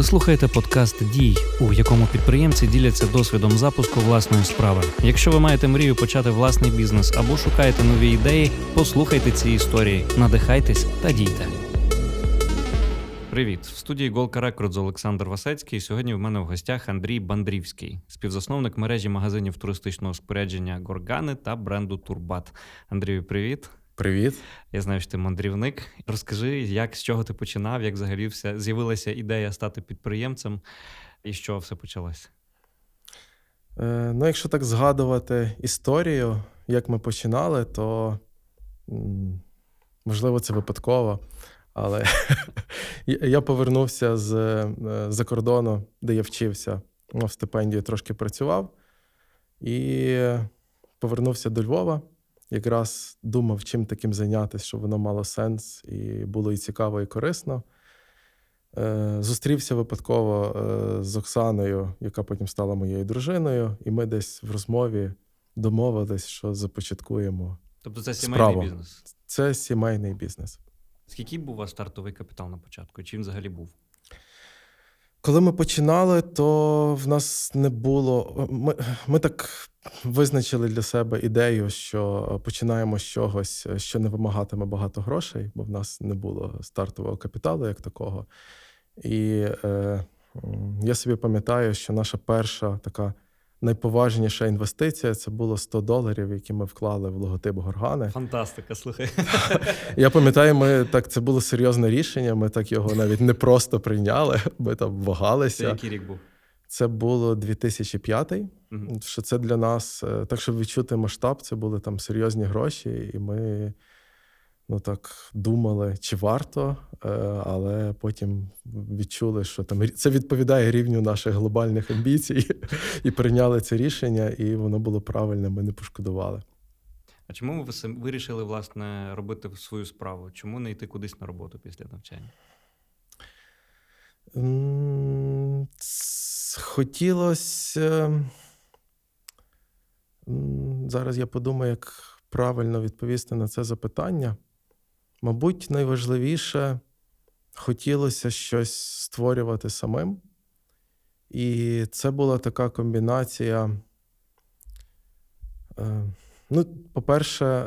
Ви слухаєте подкаст «Дій», у якому підприємці діляться досвідом запуску власної справи. Якщо ви маєте мрію почати власний бізнес або шукаєте нові ідеї, послухайте ці історії, надихайтесь та дійте. Привіт! В студії Голка Рекордз Олександр Васецький. Сьогодні в мене в гостях Андрій Бандрівський, співзасновник мережі магазинів туристичного спорядження «Горгани» та бренду «Турбат». Андрію, привіт! Привіт. Я знаю, що ти мандрівник. Розкажи, з чого ти починав, як взагалі з'явилася ідея стати підприємцем і з чого все почалося? Якщо так згадувати історію, як ми починали, то, можливо, це випадково, але я повернувся з-за кордону, де я вчився, в стипендії трошки працював і повернувся до Львова. Якраз думав, чим таким зайнятися, щоб воно мало сенс, і було і цікаво, і корисно. Зустрівся випадково з Оксаною, яка потім стала моєю дружиною, і ми десь в розмові домовились, що започаткуємо. Тобто це сімейний бізнес? Це сімейний бізнес. Скільки був у вас стартовий капітал на початку? Чим взагалі був? Коли ми починали, то в нас не було... Ми так визначили для себе ідею, що починаємо з чогось, що не вимагатиме багато грошей, бо в нас не було стартового капіталу як такого. І я собі пам'ятаю, що наша перша така найповажніша інвестиція – це було $100, які ми вклали в логотип «Горгани». Фантастика, слухай. Я пам'ятаю, це було серйозне рішення, ми так його навіть не просто прийняли, ми там вагалися. Це який рік був? Це було 2005-й, що це для нас, так щоб відчути масштаб, це були там серйозні гроші, і ми думали, чи варто, але потім відчули, що там це відповідає рівню наших глобальних амбіцій, і прийняли це рішення, і воно було правильне, ми не пошкодували. А чому ви вирішили, власне, робити свою справу? Чому не йти кудись на роботу після навчання? Хотілося... Зараз я подумаю, як правильно відповісти на це запитання. Мабуть, найважливіше хотілося щось створювати самим. І це була така комбінація. По-перше,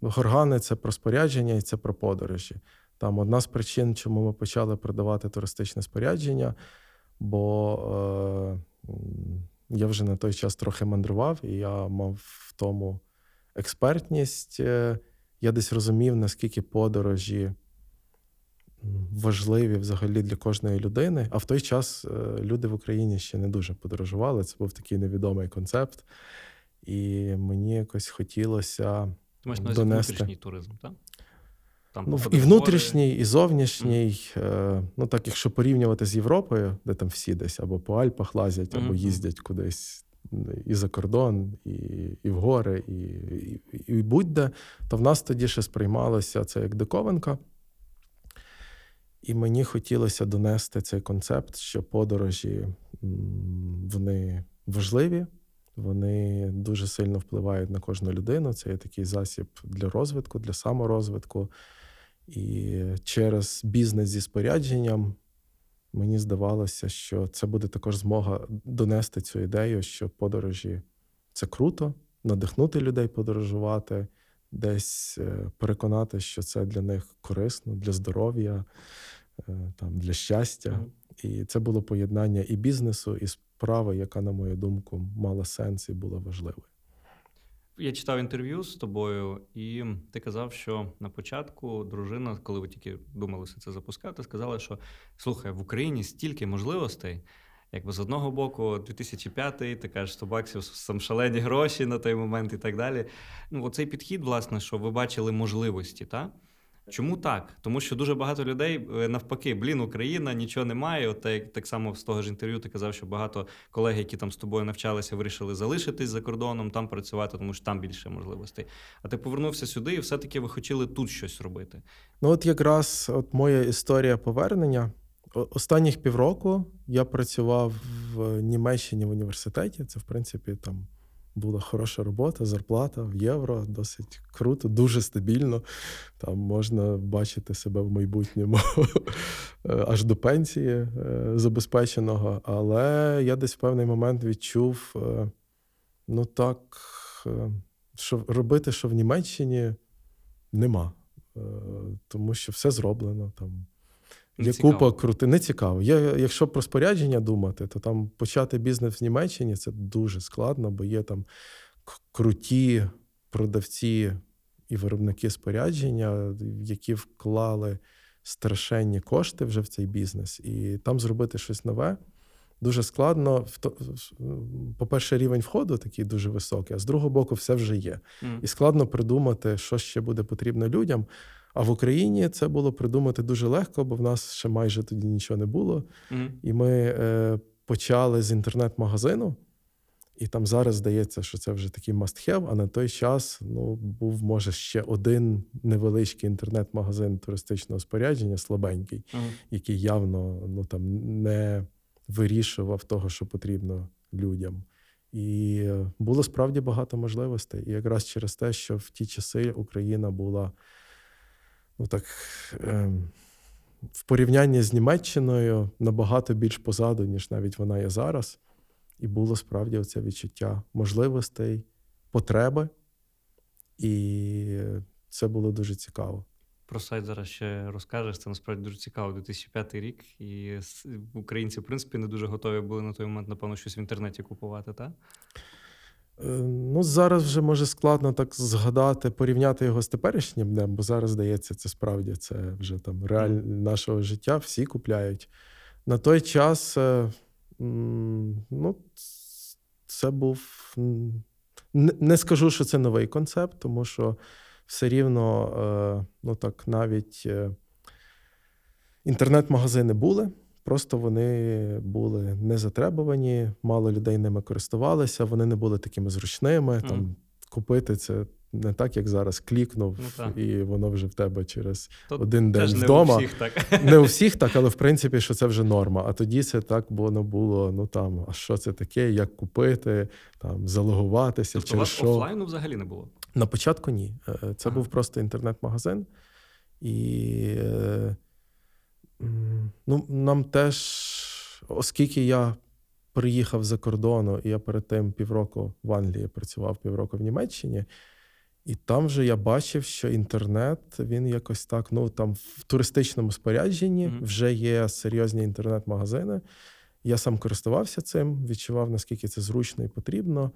«Горгани» – це про спорядження і це про подорожі. Там одна з причин, чому ми почали продавати туристичне спорядження, бо я вже на той час трохи мандрував, і я мав в тому експертність. Я десь розумів, наскільки подорожі важливі взагалі для кожної людини. А в той час люди в Україні ще не дуже подорожували. Це був такий невідомий концепт. І мені якось хотілося донести... Ти маєш внутрішній туризм, так? І внутрішній, і зовнішній. Так, якщо порівнювати з Європою, де там всі десь або по Альпах лазять, або їздять кудись і за кордон, і в гори, і будь-де, то в нас тоді ще сприймалося це як диковинка. І мені хотілося донести цей концепт, що подорожі, вони важливі, вони дуже сильно впливають на кожну людину. Це є такий засіб для розвитку, для саморозвитку. І через бізнес зі спорядженням мені здавалося, що це буде також змога донести цю ідею, що подорожі – це круто, надихнути людей подорожувати, десь переконати, що це для них корисно, для здоров'я, для щастя. І це було поєднання і бізнесу, і справи, яка, на мою думку, мала сенс і була важливою. Я читав інтерв'ю з тобою, і ти казав, що на початку дружина, коли ви тільки думали це запускати, сказала, що, слухай, в Україні стільки можливостей, якби з одного боку 2005-й, ти кажеш, $100, сам шалені гроші на той момент і так далі. Оцей підхід, власне, що ви бачили можливості, так? Чому так? Тому що дуже багато людей навпаки, Україна, нічого немає. От так само з того ж інтерв'ю ти казав, що багато колег, які там з тобою навчалися, вирішили залишитись за кордоном, там працювати, тому що там більше можливостей. А ти повернувся сюди і все-таки ви хотіли тут щось робити. Якраз моя історія повернення. Останніх півроку я працював в Німеччині в університеті. Це, в принципі, там була хороша робота, зарплата в євро, досить круто, дуже стабільно. Там можна бачити себе в майбутньому аж до пенсії забезпеченого. Але я десь в певний момент відчув, ну так, що робити, що в Німеччині, нема. Тому що все зроблено, там є купа крути, не цікаво. Якщо про спорядження думати, то там почати бізнес в Німеччині це дуже складно, бо є там круті продавці і виробники спорядження, які вклали страшенні кошти вже в цей бізнес. І там зробити щось нове дуже складно. По-перше, рівень входу такий дуже високий, а з другого боку все вже є. І складно придумати, що ще буде потрібно людям. А в Україні це було придумати дуже легко, бо в нас ще майже тоді нічого не було. І ми почали з інтернет-магазину, і там зараз здається, що це вже такий must-have, а на той час ну, був, може, ще один невеличкий інтернет-магазин туристичного спорядження, слабенький, який явно ну, там, не вирішував того, що потрібно людям. І було справді багато можливостей. І якраз через те, що в ті часи Україна була ну так, в порівнянні з Німеччиною набагато більш позаду, ніж навіть вона є зараз. І було справді оце відчуття можливостей, потреби. І це було дуже цікаво. Про сайт зараз ще розкажеш, це насправді дуже цікаво. 2005 рік, і українці, в принципі, не дуже готові були на той момент, напевно, щось в інтернеті купувати, так? Ну, зараз вже, може, складно так згадати, порівняти його з теперішнім днем, бо зараз, здається, це справді, це вже там реаль нашого життя, всі купляють. На той час, ну, це був... Не скажу, що це новий концепт, тому що все рівно, ну так, навіть інтернет-магазини були. Просто вони були не затребувані, мало людей ними користувалися, вони не були такими зручними. Там, купити це не так, як зараз клікнув, і воно вже в тебе через один день вдома. Не у всіх так, але в принципі, що це вже норма. А тоді це так воно було, ну там, а що це таке, як купити, там, залогуватися, тобто, через що. Тобто у вас офлайну взагалі не було? На початку ні. Це був просто інтернет-магазин. І... Ну, нам теж, оскільки я приїхав за кордону, і я перед тим півроку в Англії працював, півроку в Німеччині, і там вже я бачив, що інтернет, він якось так, ну, там в туристичному спорядженні вже є серйозні інтернет-магазини. Я сам користувався цим, відчував, наскільки це зручно і потрібно,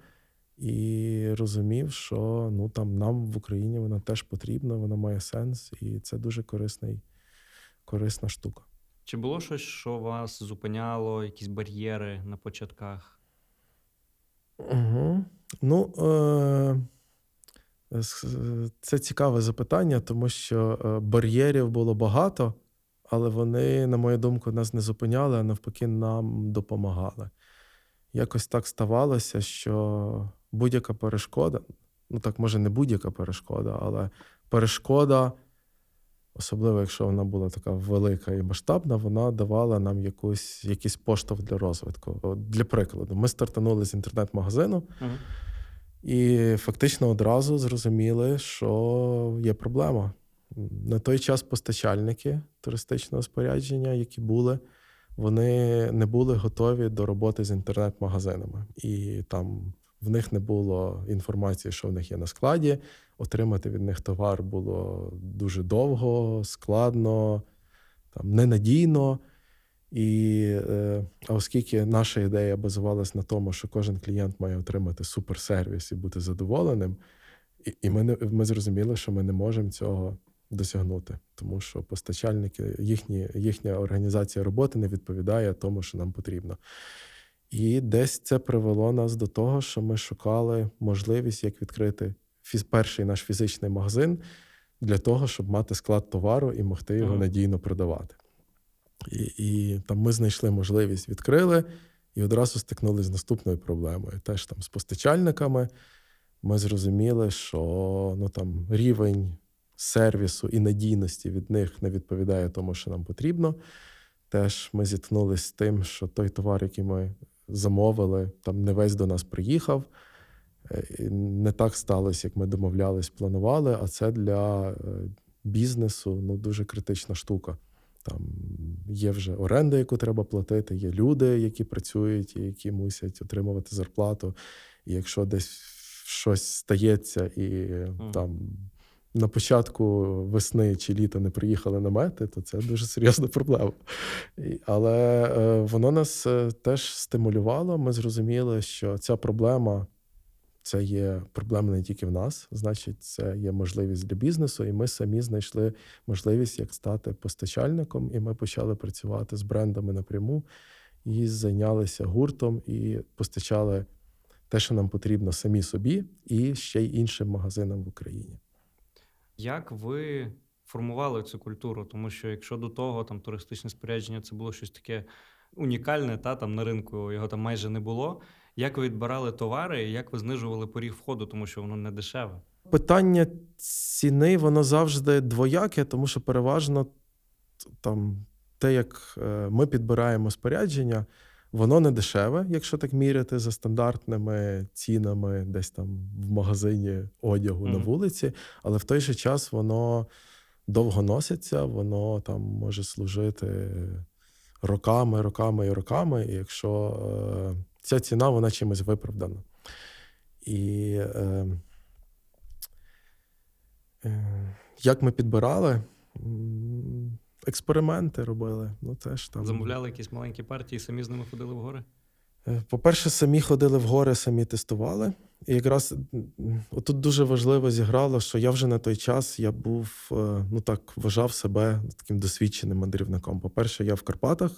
і розумів, що, ну, там нам в Україні вона теж потрібна, вона має сенс, і це дуже корисна штука. Чи було щось, що вас зупиняло, якісь бар'єри на початках? Ну, це цікаве запитання, тому що бар'єрів було багато, але вони, на мою думку, нас не зупиняли, а навпаки, нам допомагали. Якось так ставалося, що будь-яка перешкода, ну так, може, не будь-яка перешкода, але перешкода, особливо, якщо вона була така велика і масштабна, вона давала нам якийсь поштовх для розвитку. От, для прикладу, ми стартанули з інтернет-магазину і фактично одразу зрозуміли, що є проблема. На той час постачальники туристичного спорядження, які були, вони не були готові до роботи з інтернет-магазинами. І там в них не було інформації, що в них є на складі. Отримати від них товар було дуже довго, складно, там, ненадійно. А оскільки наша ідея базувалась на тому, що кожен клієнт має отримати суперсервіс і бути задоволеним, і ми зрозуміли, що ми не можемо цього досягнути, тому що постачальники, їхня організація роботи не відповідає тому, що нам потрібно. І десь це привело нас до того, що ми шукали можливість, як відкрити перший наш фізичний магазин для того, щоб мати склад товару і могти його надійно продавати. І там ми знайшли можливість, відкрили, і одразу стикнулися з наступною проблемою. Теж там з постачальниками ми зрозуміли, що ну, там, рівень сервісу і надійності від них не відповідає тому, що нам потрібно. Теж ми зіткнулися з тим, що той товар, який ми замовили, там не весь до нас приїхав. не так сталося, як ми домовлялись, планували, а це для бізнесу дуже критична штука. Там є вже оренда, яку треба платити, є люди, які працюють і які мусять отримувати зарплату. І якщо десь щось стається і там на початку весни чи літа не приїхали намети, то це дуже серйозна проблема. Але воно нас теж стимулювало. Ми зрозуміли, що ця проблема – це є проблема не тільки в нас, значить, це є можливість для бізнесу, і ми самі знайшли можливість, як стати постачальником, і ми почали працювати з брендами напряму, і зайнялися гуртом, і постачали те, що нам потрібно самі собі, і ще й іншим магазинам в Україні. Як ви формували цю культуру? Тому що якщо до того там туристичне спорядження це було щось таке унікальне, там на ринку його там майже не було. Як ви відбирали товари і як ви знижували поріг входу, тому що воно не дешеве? Питання ціни, воно завжди двояке, тому що переважно там те, як ми підбираємо спорядження, воно не дешеве, якщо так міряти за стандартними цінами десь там в магазині одягу на вулиці, але в той же час воно довго носиться, воно там може служити роками, роками і роками, і якщо ця ціна, вона чимось виправдана. І як ми підбирали? Експерименти робили. Теж, там... Замовляли якісь маленькі партії, самі з ними ходили в гори? По-перше, самі ходили в гори, самі тестували. І якраз отут дуже важливо зіграло, що я вже на той час, я був, вважав себе таким досвідченим мандрівником. По-перше, я в Карпатах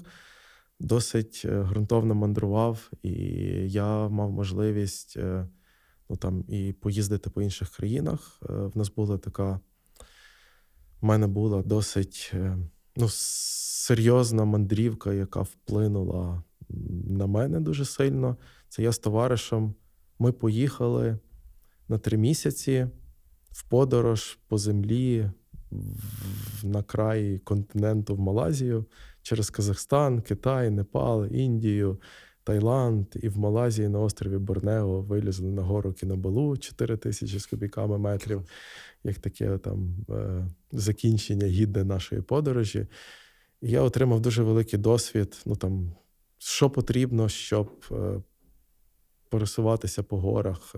досить ґрунтовно мандрував, і я мав можливість і поїздити по інших країнах. В нас була така... У мене була досить серйозна мандрівка, яка вплинула на мене дуже сильно. Це я з товаришем. Ми поїхали на 3 місяці в подорож по землі на краї континенту в Малайзію, через Казахстан, Китай, Непал, Індію, Таїланд. І в Малайзії на острові Борнео вилізли на гору Кінабалу 4000 з кубіками метрів. Як таке закінчення гідне нашої подорожі. І я отримав дуже великий досвід, що потрібно, щоб пересуватися по горах.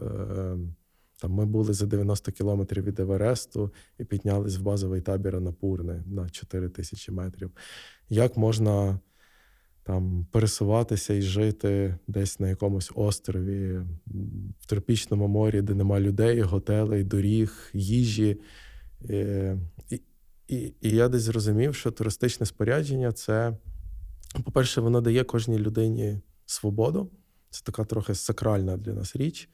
Ми були за 90 кілометрів від Евересту і піднялись в базовий табір Анапурни на 4000 метрів. Як можна пересуватися і жити десь на якомусь острові, в тропічному морі, де нема людей, готелей, доріг, їжі. І я десь зрозумів, що туристичне спорядження – це, по-перше, воно дає кожній людині свободу. Це така трохи сакральна для нас річ.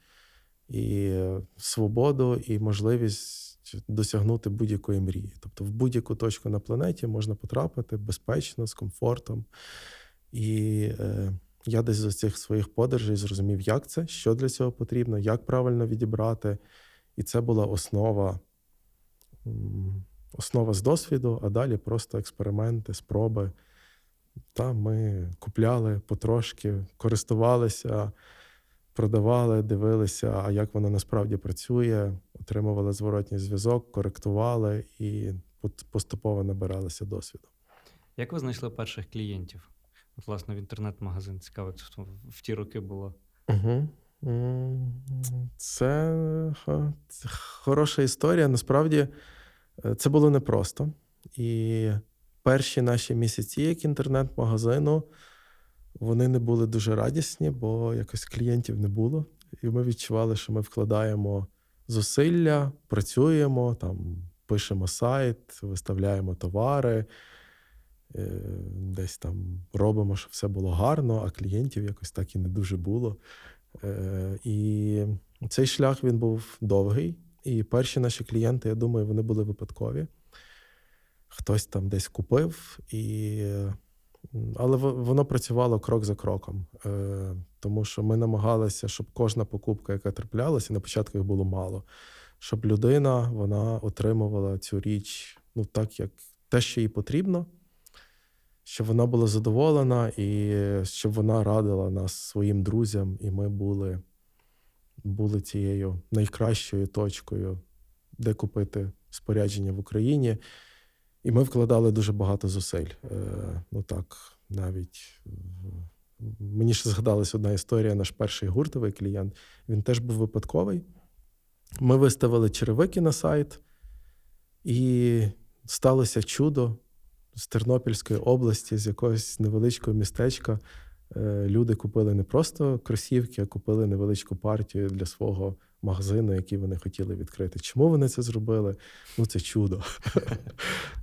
І свободу, і можливість досягнути будь-якої мрії. Тобто в будь-яку точку на планеті можна потрапити безпечно, з комфортом. І я десь з цих своїх подорожей зрозумів, як це, що для цього потрібно, як правильно відібрати. І це була основа з досвіду, а далі просто експерименти, спроби. Ми купляли потрошки, користувалися, продавали, дивилися, а як воно насправді працює, отримували зворотній зв'язок, коректували і поступово набиралися досвіду. Як ви знайшли перших клієнтів? Власне, в інтернет-магазин, цікаво, в ті роки було. Це хороша історія. Насправді, це було непросто. І перші наші місяці як інтернет-магазину, вони не були дуже радісні, бо якось клієнтів не було. І ми відчували, що ми вкладаємо зусилля, працюємо, пишемо сайт, виставляємо товари, десь робимо, щоб все було гарно, а клієнтів якось так і не дуже було. І цей шлях, він був довгий. І перші наші клієнти, я думаю, вони були випадкові. Хтось там десь купив, але воно працювало крок за кроком. Тому що ми намагалися, щоб кожна покупка, яка траплялася, на початку їх було мало, щоб людина, вона отримувала цю річ, так, як те, що їй потрібно, щоб вона була задоволена і щоб вона радила нас своїм друзям, і ми були були цією найкращою точкою, де купити спорядження в Україні. І ми вкладали дуже багато зусиль. Ну так, навіть... Мені ще згадалась одна історія, наш перший гуртовий клієнт, він теж був випадковий. Ми виставили черевики на сайт, і сталося чудо. З Тернопільської області, з якогось невеличкого містечка, люди купили не просто кросівки, а купили невеличку партію для свого магазину, який вони хотіли відкрити. Чому вони це зробили? Ну, це чудо.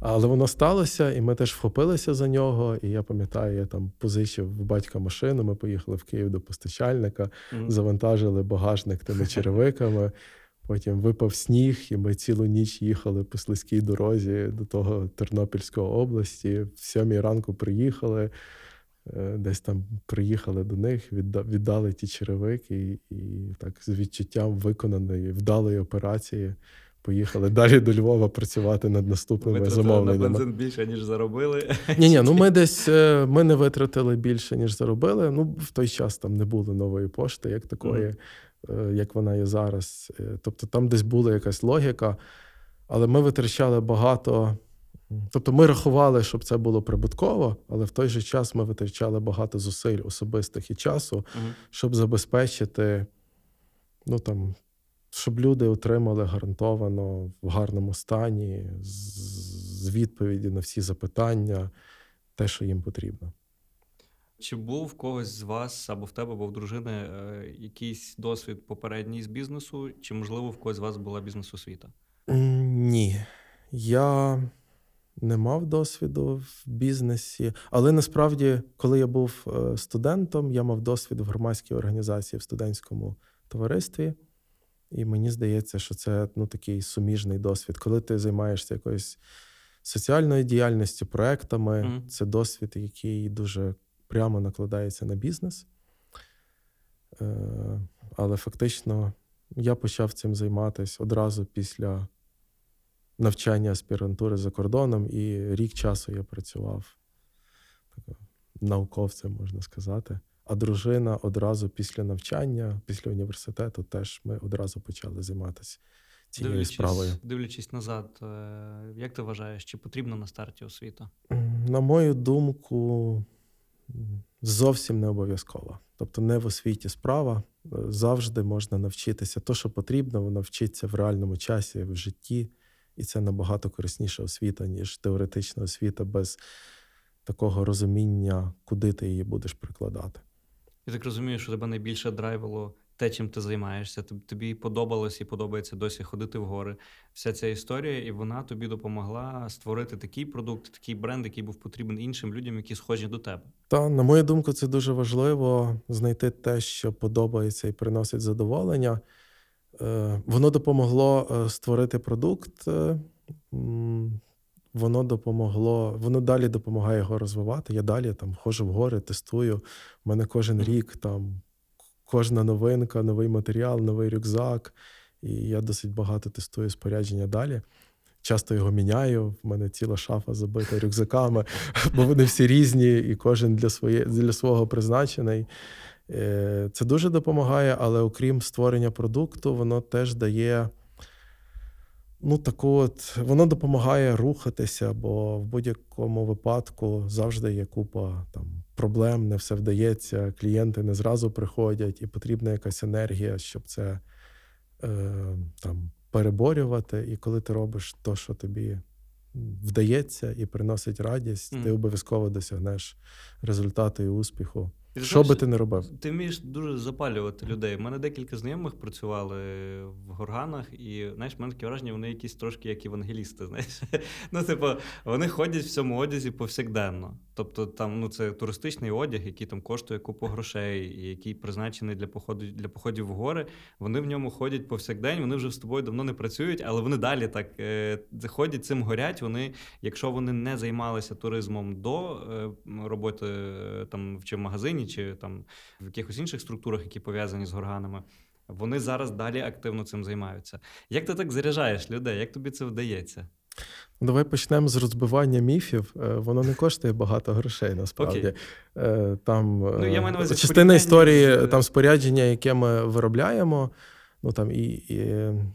Але воно сталося, і ми теж вхопилися за нього. І я пам'ятаю, я там позичив у батька машину, ми поїхали в Київ до постачальника, завантажили багажник тими черевиками. Потім випав сніг, і ми цілу ніч їхали по слизькій дорозі до того Тернопільської області. В 7-й ранку приїхали, десь там приїхали до них, віддали ті черевики і так з відчуттям виконаної, вдалої операції поїхали далі до Львова працювати над наступними замовленнями. Витратили на бензин більше, ніж заробили? Ні, ну ми не витратили більше, ніж заробили. Ну, в той час там не було нової пошти, як такої. Як вона є зараз. Тобто там десь була якась логіка, але ми витрачали багато... Тобто ми рахували, щоб це було прибутково, але в той же час ми витрачали багато зусиль особистих і часу, щоб забезпечити, ну там, щоб люди отримали гарантовано в гарному стані з відповіді на всі запитання, те, що їм потрібно. Чи був в когось з вас, або в тебе, або в дружини, якийсь досвід попередній з бізнесу? Чи, можливо, в когось з вас була бізнес-освіта? Ні. Я не мав досвіду в бізнесі. Але, насправді, коли я був студентом, я мав досвід в громадській організації, в студентському товаристві. І мені здається, що це такий суміжний досвід. Коли ти займаєшся якоюсь соціальною діяльністю, проектами, це досвід, який дуже... прямо накладається на бізнес. Але фактично я почав цим займатися одразу після навчання аспірантури за кордоном, і рік часу я працював науковцем, можна сказати. А дружина одразу після навчання, після університету теж ми одразу почали займатися цією справою. Дивлячись назад, як ти вважаєш, чи потрібна на старті освіта? На мою думку... Зовсім не обов'язково. Тобто не в освіті справа. Завжди можна навчитися. Те, що потрібно, воно вчиться в реальному часі, в житті. І це набагато корисніша освіта, ніж теоретична освіта без такого розуміння, куди ти її будеш прикладати. Я так розумію, що тебе найбільше драйвило те, чим ти займаєшся. Тобі подобалось і подобається досі ходити в гори. Вся ця історія, і вона тобі допомогла створити такий продукт, такий бренд, який був потрібен іншим людям, які схожі до тебе. Та, на мою думку, це дуже важливо знайти те, що подобається і приносить задоволення. Воно допомогло створити продукт, воно далі допомагає його розвивати. Я далі там ходжу в гори, тестую. У мене кожен рік там кожна новинка, новий матеріал, новий рюкзак. І я досить багато тестую спорядження далі. Часто його міняю. В мене ціла шафа забита рюкзаками, бо вони всі різні, і кожен для свого призначений. Це дуже допомагає, але окрім створення продукту, воно теж дає... воно допомагає рухатися, бо в будь-якому випадку завжди є купа проблем, не все вдається, клієнти не зразу приходять, і потрібна якась енергія, щоб це переборювати. І коли ти робиш те, що тобі вдається і приносить радість, ти обов'язково досягнеш результату і успіху. Що би ти не робив? Ти вмієш дуже запалювати людей. У мене декілька знайомих працювали в Горганах, і, знаєш, в мене таке враження, вони якісь трошки як евангелісти, знаєш. Вони ходять в цьому одязі повсякденно. Тобто це туристичний одяг, який там коштує купу грошей, і який призначений для походів в гори. Вони в ньому ходять повсякдень, вони вже з тобою давно не працюють, але вони далі так ходять, цим горять. Вони, якщо вони не займалися туризмом до роботи чи в магазині, чи в якихось інших структурах, які пов'язані з горганами, вони зараз далі активно цим займаються. Як ти так заряджаєш людей? Як тобі це вдається? Давай почнемо з розбивання міфів. Воно не коштує багато грошей, насправді. Okay. Там частина історії, там спорядження, яке ми виробляємо, ну там і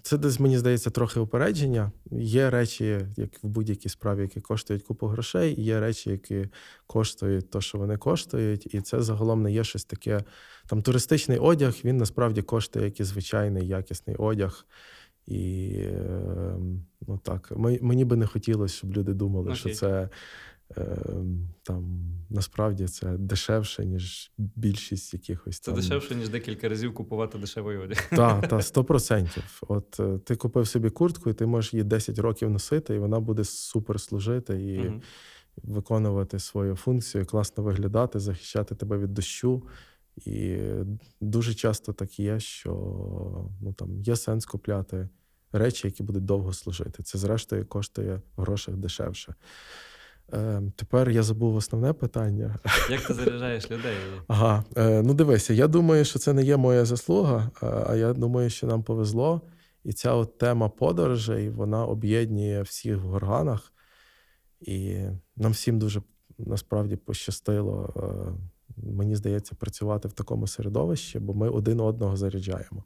це десь, мені здається, трохи упередження. Є речі, як в будь-якій справі, які коштують купу грошей, є речі, які коштують те, що вони коштують, і це загалом не є щось таке. Там туристичний одяг, він насправді коштує як і звичайний якісний одяг. І ну так, мені би не хотілося, щоб люди думали, що це там насправді це дешевше, ніж більшість якихось. Це там... дешевше, ніж декілька разів купувати дешевий одяг. Так, 100%. От ти купив собі куртку, і ти можеш її 10 років носити, і вона буде супер служити і виконувати свою функцію, класно виглядати, захищати тебе від дощу. І дуже часто так є, що ну, там, є сенс купляти речі, які будуть довго служити. Це, зрештою, коштує в грошах дешевше. Тепер я забув основне питання. Як ти заряджаєш людей? Ага. Ну, дивися, я думаю, що це не є моя заслуга, а я думаю, що нам повезло. І ця от тема подорожей, вона об'єднує всіх в Горганах. І нам всім дуже, насправді, пощастило, мені здається, працювати в такому середовищі, бо ми один одного заряджаємо.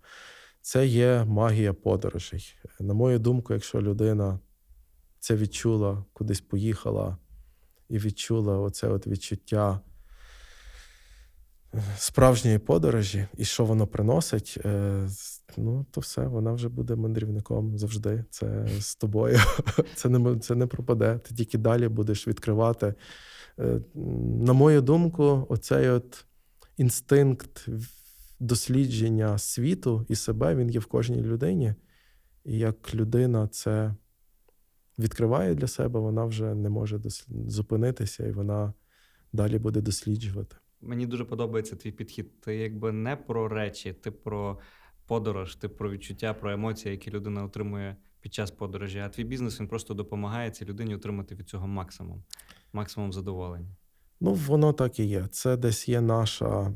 Це є магія подорожей. На мою думку, якщо людина це відчула, кудись поїхала і відчула оце от відчуття справжньої подорожі і що воно приносить, ну, то все, вона вже буде мандрівником завжди. Це з тобою. Це не пропаде. Ти тільки далі будеш відкривати. На мою думку, оцей от інстинкт дослідження світу і себе, він є в кожній людині. І як людина це відкриває для себе, вона вже не може зупинитися, і вона далі буде досліджувати. Мені дуже подобається твій підхід. Ти якби не про речі, ти про подорож, ти про відчуття, про емоції, які людина отримує під час подорожі. А твій бізнес, він просто допомагає цій людині отримати від цього максимум задоволення. Ну, воно так і є. Це десь є наша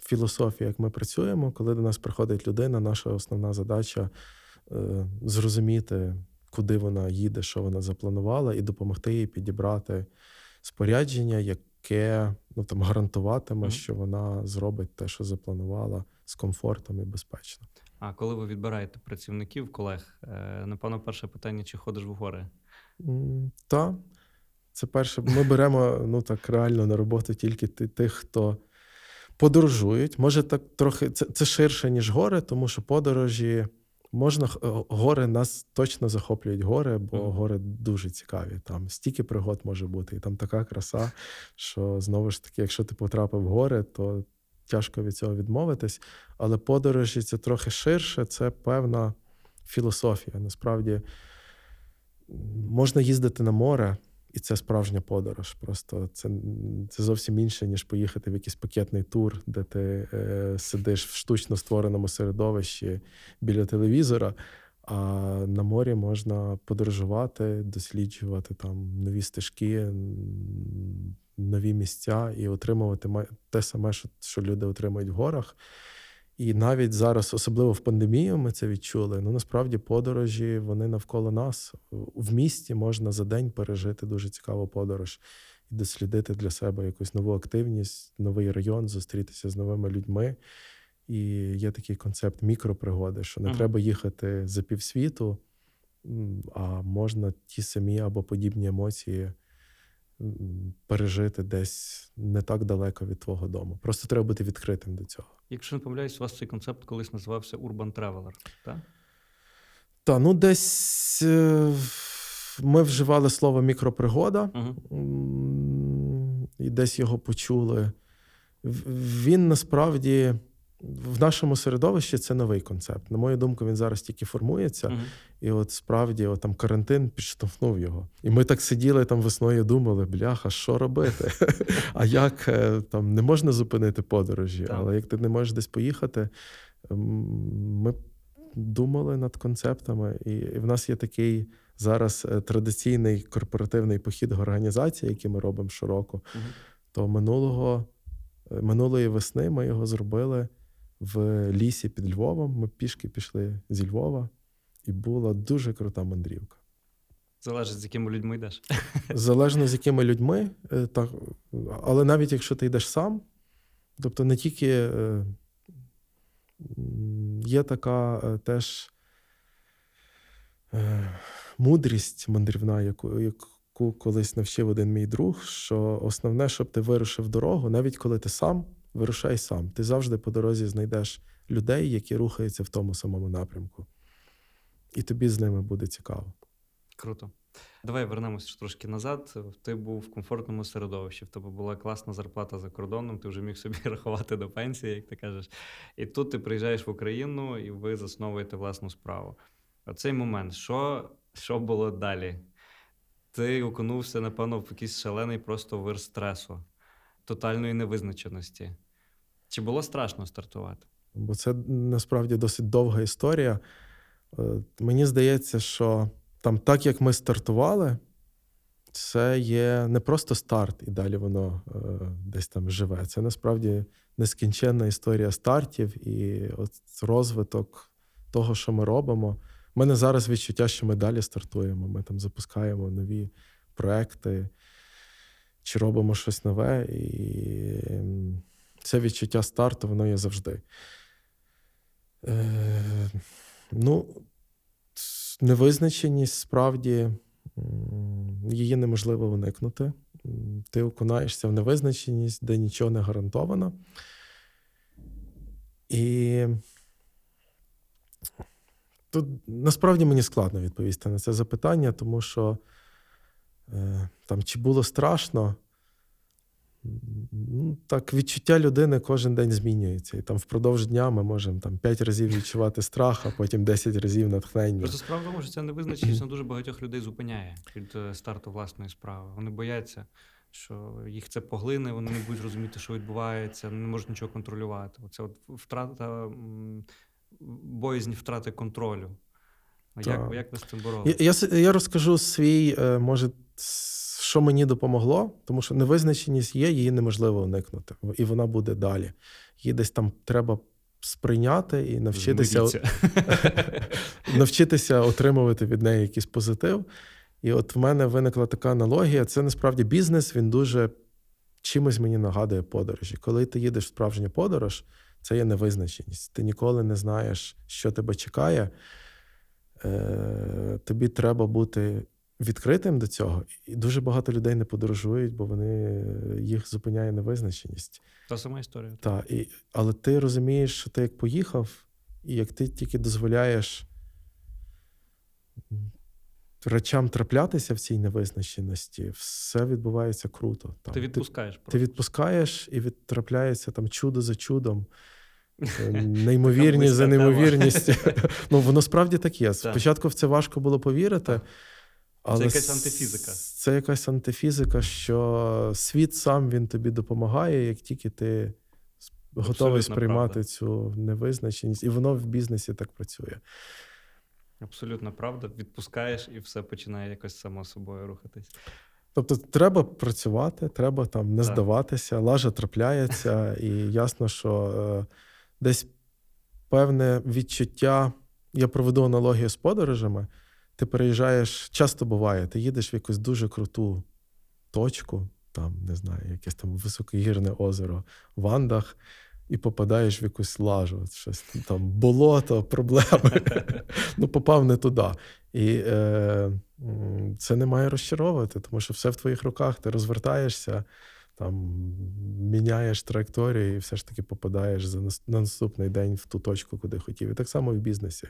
філософія, як ми працюємо. Коли до нас приходить людина, наша основна задача зрозуміти, куди вона їде, що вона запланувала, і допомогти їй підібрати спорядження, яке ну, там, гарантуватиме, що вона зробить те, що запланувала, з комфортом і безпечно. А коли ви відбираєте працівників, колег, напевно, перше питання, чи ходиш в гори? Так. Це перше. Ми беремо, ну так реально, на роботу тільки тих, хто подорожують. Може так трохи, це ширше, ніж гори, тому що подорожі, можна, гори, нас точно захоплюють гори, бо гори дуже цікаві. Там стільки пригод може бути, і там така краса, що знову ж таки, якщо ти потрапив в гори, то тяжко від цього відмовитись. Але подорожі це трохи ширше, це певна філософія. Насправді, можна їздити на море, і це справжня подорож. Просто це зовсім інше, ніж поїхати в якийсь пакетний тур, де ти сидиш в штучно створеному середовищі біля телевізора. А на морі можна подорожувати, досліджувати там нові стежки, нові місця і отримувати те саме, що люди отримують в горах. І навіть зараз, особливо в пандемію, ми це відчули. Ну, насправді, подорожі, вони навколо нас. В місті можна за день пережити дуже цікаву подорож і дослідити для себе якусь нову активність, новий район, зустрітися з новими людьми. І є такий концепт мікропригоди, що не треба їхати за півсвіту, а можна ті самі або подібні емоції пережити десь не так далеко від твого дому. Просто треба бути відкритим до цього. Якщо не помиляюсь, у вас цей концепт колись називався Urban Traveler, так? Та, ну десь ми вживали слово мікропригода, і десь його почули. Він насправді в нашому середовищі це новий концепт. На мою думку, він зараз тільки формується. І от справді там карантин підштовхнув його. І ми так сиділи там весною, думали, бляха, що робити? А як там не можна зупинити подорожі, але як ти не можеш десь поїхати, ми думали над концептами. І в нас є такий зараз традиційний корпоративний похід організації, який ми робимо щороку. То минулої весни ми його зробили в лісі під Львовом. Ми пішки пішли зі Львова, і була дуже крута мандрівка. Залежить, з якими людьми йдеш. Залежно, з якими людьми. Так. Але навіть якщо ти йдеш сам, тобто не тільки є така теж мудрість мандрівна, яку колись навчив один мій друг, що основне, щоб ти вирушив дорогу, навіть коли ти сам, вирушай сам. Ти завжди по дорозі знайдеш людей, які рухаються в тому самому напрямку. І тобі з ними буде цікаво. Круто. Давай вернемося трошки назад. Ти був в комфортному середовищі, в тебе була класна зарплата за кордоном, ти вже міг собі рахувати до пенсії, як ти кажеш. І тут ти приїжджаєш в Україну, і ви засновуєте власну справу. Оцей момент, що було далі? Ти окунувся, напевно, в якийсь шалений просто вир стресу, тотальної невизначеності. Чи було страшно стартувати? Бо це, насправді, досить довга історія. Мені здається, що там так, як ми стартували, це є не просто старт, і далі воно десь там живе. Це, насправді, нескінченна історія стартів і от розвиток того, що ми робимо. У мене зараз відчуття, що ми далі стартуємо. Ми там запускаємо нові проекти, чи робимо щось нове. І це відчуття старту, воно є завжди. Невизначеність, справді, її неможливо уникнути. Ти окунаєшся в невизначеність, де нічого не гарантовано. І тут, насправді, мені складно відповісти на це запитання, тому що там, чи було страшно, так відчуття людини кожен день змінюється. І там впродовж дня ми можемо там 5 разів відчувати страх, а потім 10 разів натхнення. Просто справа в тому, що ця невизначеність дуже багатьох людей зупиняє від старту власної справи. Вони бояться, що їх це поглине, вони не будуть розуміти, що відбувається, не можуть нічого контролювати. Оце от втрата, боязнь втрати контролю. Як ви з цим боролися? Я розкажу свій, може, що мені допомогло, тому що невизначеність є, її неможливо уникнути. І вона буде далі. Її десь там треба сприйняти і навчитися отримувати від неї якийсь позитив. І от в мене виникла така аналогія. Це насправді бізнес, він дуже чимось мені нагадує подорожі. Коли ти їдеш в справжню подорож, це є невизначеність. Ти ніколи не знаєш, що тебе чекає. Тобі треба бути відкритим до цього. І дуже багато людей не подорожують, бо їх зупиняє невизначеність. Та сама історія. Так. Але ти розумієш, що ти як поїхав, і як ти тільки дозволяєш речам траплятися в цій невизначеності, все відбувається круто. Там, ти відпускаєш. Ти відпускаєш, і трапляється там чудо за чудом. Неймовірність за неймовірністю. Воно справді так є. Спочатку в це важко було повірити. Але це якась антифізика. Це якась антифізика, що світ сам, він тобі допомагає, як тільки ти готовий сприймати цю невизначеність. І воно в бізнесі так працює. Абсолютно правда. Відпускаєш, і все починає якось само собою рухатись. Тобто треба працювати, треба там не здаватися, лажа трапляється. І ясно, що десь певне відчуття, я проведу аналогію з подорожами, ти переїжджаєш, часто буває, ти їдеш в якусь дуже круту точку, там, не знаю, якесь там високогірне озеро в Андах, і попадаєш в якусь лажу, щось там, болото, проблеми. Попав не туди. І це не має розчаровувати, тому що все в твоїх руках, ти розвертаєшся, там, міняєш траєкторію і все ж таки попадаєш на наступний день в ту точку, куди хотів. І так само і в бізнесі.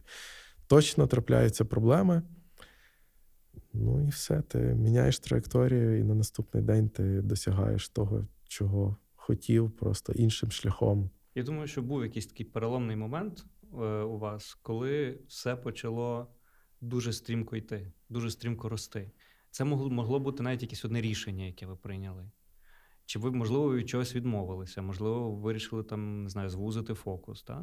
Точно трапляються проблеми, і все, ти міняєш траєкторію, і на наступний день ти досягаєш того, чого хотів, просто іншим шляхом. Я думаю, що був якийсь такий переломний момент у вас, коли все почало дуже стрімко йти, дуже стрімко рости. Це могло бути навіть якесь одне рішення, яке ви прийняли. Чи ви, можливо, від чогось відмовилися, можливо, вирішили там, не знаю, звузити фокус, так?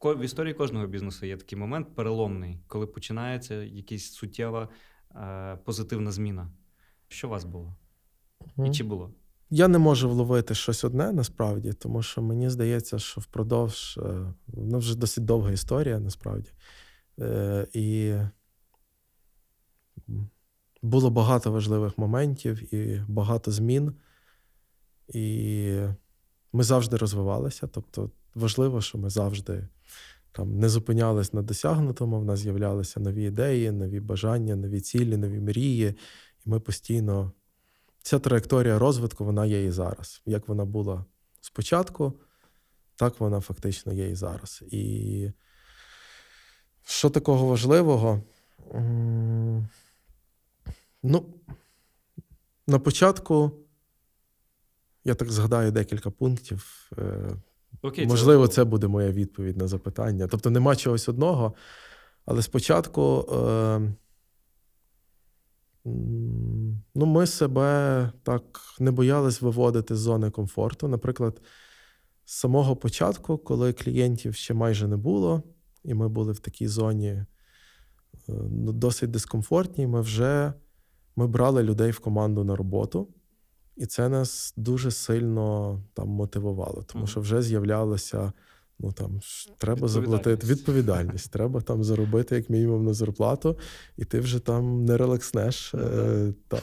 В історії кожного бізнесу є такий момент переломний, коли починається якась суттєва позитивна зміна. Що у вас було? І чи було? Я не можу вловити щось одне, насправді, тому що мені здається, що впродовж... Вона вже досить довга історія, насправді. І було багато важливих моментів і багато змін. І ми завжди розвивалися. Тобто важливо, що ми завжди там не зупинялись на досягнутому, в нас з'являлися нові ідеї, нові бажання, нові цілі, нові мрії. І ми постійно... Ця траєкторія розвитку, вона є і зараз. Як вона була спочатку, так вона фактично є і зараз. І що такого важливого? Ну, на початку, я так згадаю декілька пунктів. Окей, можливо, це буде моя відповідь на запитання. Тобто нема чогось одного, але спочатку ну, ми себе так не боялись виводити з зони комфорту. Наприклад, з самого початку, коли клієнтів ще майже не було, і ми були в такій зоні досить дискомфортній, ми брали людей в команду на роботу, і це нас дуже сильно там мотивувало, тому що вже з'являлося, ну там треба заплатити відповідальність, треба там заробити як мінімум на зарплату, і ти вже там не релакснеш. Там,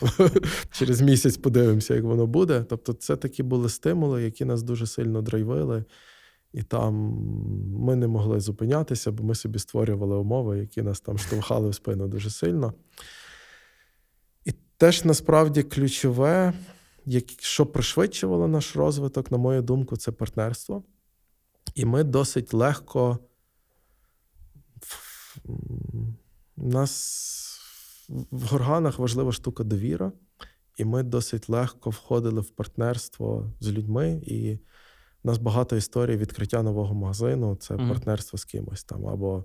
через місяць подивимося, як воно буде. Тобто це такі були стимули, які нас дуже сильно драйвили. І там ми не могли зупинятися, бо ми собі створювали умови, які нас там штовхали в спину дуже сильно. І теж насправді ключове, що пришвидшувало наш розвиток, на мою думку, це партнерство. І ми досить легко, у нас в Горганах важлива штука довіра, і ми досить легко входили в партнерство з людьми, і у нас багато історій відкриття нового магазину, це партнерство з кимось там, або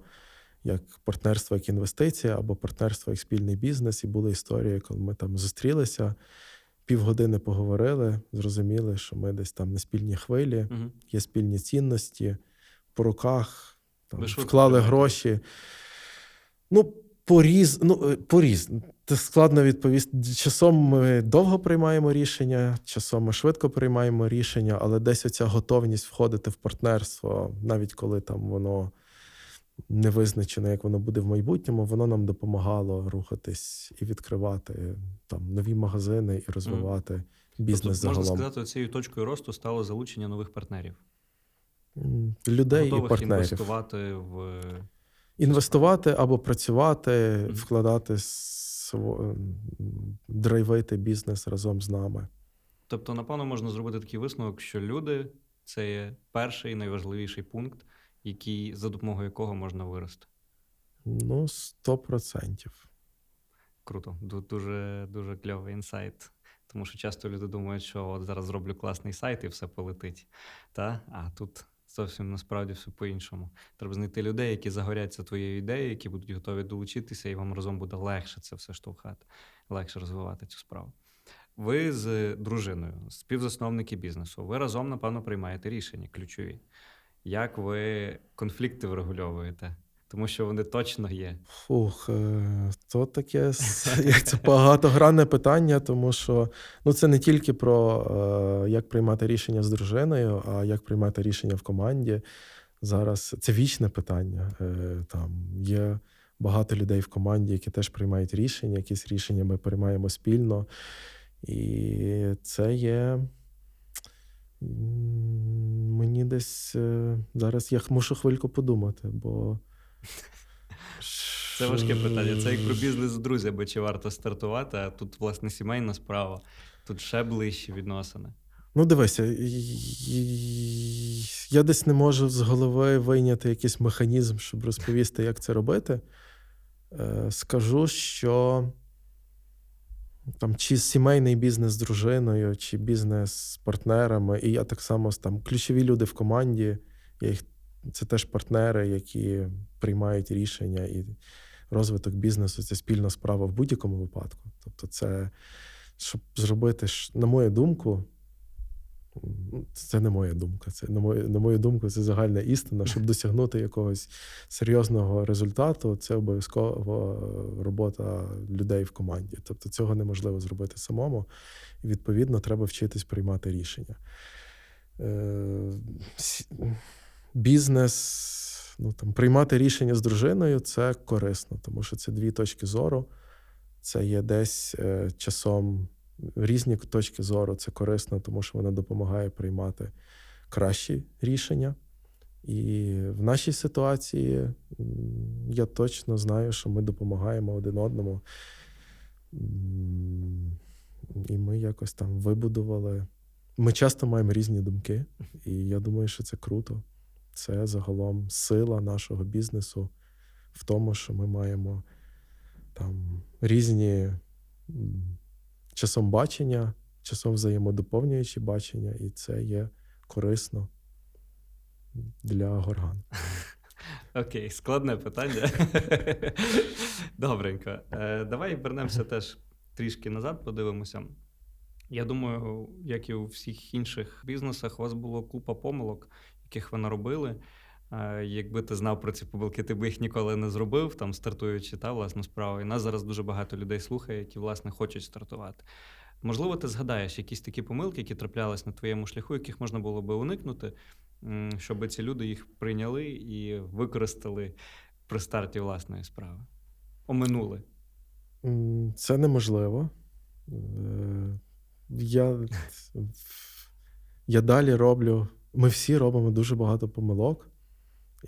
як партнерство як інвестиція, або партнерство як спільний бізнес, і були історії, коли ми там зустрілися, півгодини поговорили, зрозуміли, що ми десь там на спільній хвилі, є спільні цінності, по руках, там, вклали гроші. Ну, складно відповісти. Часом ми довго приймаємо рішення, часом ми швидко приймаємо рішення, але десь оця готовність входити в партнерство, навіть коли там воно не визначено, як воно буде в майбутньому, воно нам допомагало рухатись і відкривати там нові магазини і розвивати бізнес тобто, загалом. Можна сказати, цією точкою росту стало залучення нових партнерів. Людей і партнерів. Готових інвестувати або працювати, вкладати, драйвити бізнес разом з нами. Тобто, напевно, можна зробити такий висновок, що люди – це є перший найважливіший пункт, який, за допомогою якого можна вирости? Ну, 100%. Круто. Дуже, дуже кльовий інсайт. Тому що часто люди думають, що от зараз зроблю класний сайт і все полетить. Та? А тут зовсім насправді все по-іншому. Треба знайти людей, які загоряться твоєю ідеєю, які будуть готові долучитися, і вам разом буде легше це все штовхати, легше розвивати цю справу. Ви з дружиною, співзасновники бізнесу, ви разом, напевно, приймаєте рішення ключові. Як ви конфлікти врегульовуєте? Тому що вони точно є. Фух, то таке це багатогранне питання, тому що ну, це не тільки про як приймати рішення з дружиною, а як приймати рішення в команді. Зараз це вічне питання. Там є багато людей в команді, які теж приймають рішення, якісь рішення ми приймаємо спільно. І це є... Мені десь зараз я мушу хвильку подумати, бо... Це важке питання. Це як про бізнес з друзями, чи варто стартувати, а тут, власне, сімейна справа, тут ще ближчі відносини. Ну, дивися, я десь не можу з голови вийняти якийсь механізм, щоб розповісти, як це робити. Скажу, що... Там, чи сімейний бізнес з дружиною, чи бізнес з партнерами. І я так само, там, ключові люди в команді, це теж партнери, які приймають рішення. І розвиток бізнесу – це спільна справа в будь-якому випадку. Тобто це, щоб зробити, на мою думку, це не моя думка, це, на мою думку, це загальна істина. Щоб досягнути якогось серйозного результату, це обов'язково робота людей в команді. Тобто цього неможливо зробити самому. І, відповідно, треба вчитись приймати рішення. Бізнес, приймати рішення з дружиною – це корисно, тому що це дві точки зору. Це є десь часом різні точки зору. Це корисно, тому що вона допомагає приймати кращі рішення. І в нашій ситуації я точно знаю, що ми допомагаємо один одному. І ми якось там вибудували. Ми часто маємо різні думки, і я думаю, що це круто. Це загалом сила нашого бізнесу в тому, що ми маємо там різні часом бачення, часом взаємодоповнюючі бачення, і це є корисно для горган. Окей, складне питання. Добренько. Давай вернемося теж трішки назад, подивимося. Я думаю, як і у всіх інших бізнесах, у вас було купа помилок, яких ви наробили. Якби ти знав про ці помилки, ти б їх ніколи не зробив, там, стартуючи та власну справу. І нас зараз дуже багато людей слухає, які, власне, хочуть стартувати. Можливо, ти згадаєш якісь такі помилки, які траплялись на твоєму шляху, яких можна було би уникнути, щоб ці люди їх прийняли і використали при старті власної справи? Оминули. Це неможливо. Я далі роблю... Ми всі робимо дуже багато помилок.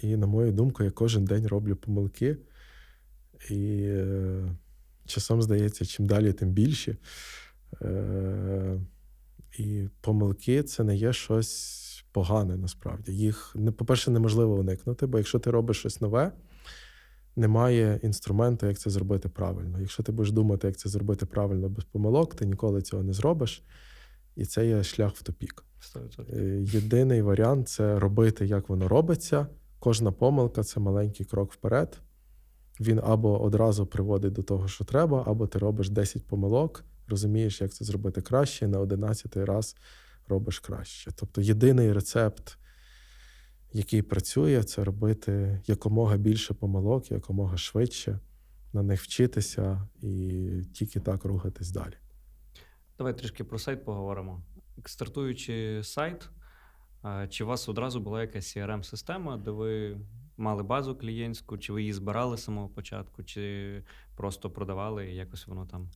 І, на мою думку, я кожен день роблю помилки. І часом, здається, чим далі, тим більше. І помилки – це не є щось погане, насправді. Їх, по-перше, неможливо уникнути, бо якщо ти робиш щось нове, немає інструменту, як це зробити правильно. Якщо ти будеш думати, як це зробити правильно без помилок, ти ніколи цього не зробиш. І це є шлях в тупік. 100%. Єдиний варіант – це робити, як воно робиться. Кожна помилка – це маленький крок вперед. Він або одразу приводить до того, що треба, або ти робиш 10 помилок, розумієш, як це зробити краще, на 11-й раз робиш краще. Тобто єдиний рецепт, який працює, це робити якомога більше помилок, якомога швидше, на них вчитися і тільки так рухатись далі. Давай трішки про сайт поговоримо. Стартуючи сайт, чи у вас одразу була якась CRM-система, де ви мали базу клієнтську, чи ви її збирали з самого початку, чи просто продавали і якось воно там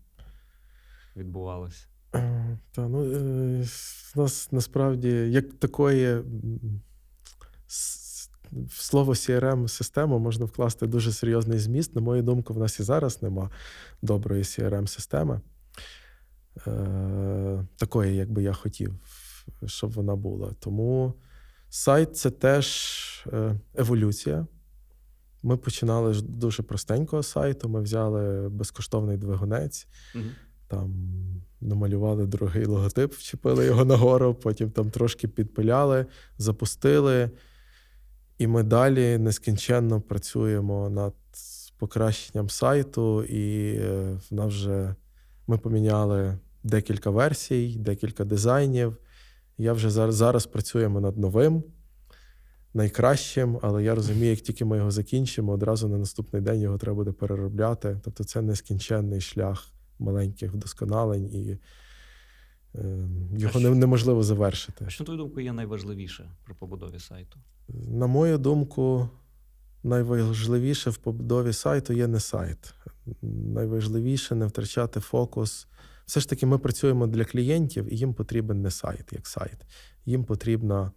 відбувалося? Та, ну, у нас насправді, як такої, в слово CRM-систему можна вкласти дуже серйозний зміст. На мою думку, в нас і зараз нема доброї CRM-системи, такої, як би я хотів, щоб вона була. Тому сайт – це теж еволюція. Ми починали з дуже простенького сайту, ми взяли безкоштовний двигунець, там намалювали дорогий логотип, вчепили його нагору, потім там трошки підпиляли, запустили. І ми далі нескінченно працюємо над покращенням сайту. І ми поміняли декілька версій, декілька дизайнів. Я вже зараз працюємо над новим, найкращим, але я розумію, як тільки ми його закінчимо, одразу на наступний день його треба буде переробляти. Тобто це нескінченний шлях маленьких вдосконалень, і його неможливо завершити. А що, на твою думку, є найважливіше при побудові сайту? На мою думку, найважливіше в побудові сайту є не сайт. Найважливіше не втрачати фокус. Все ж таки ми працюємо для клієнтів, і їм потрібен не сайт, як сайт. Їм потрібна,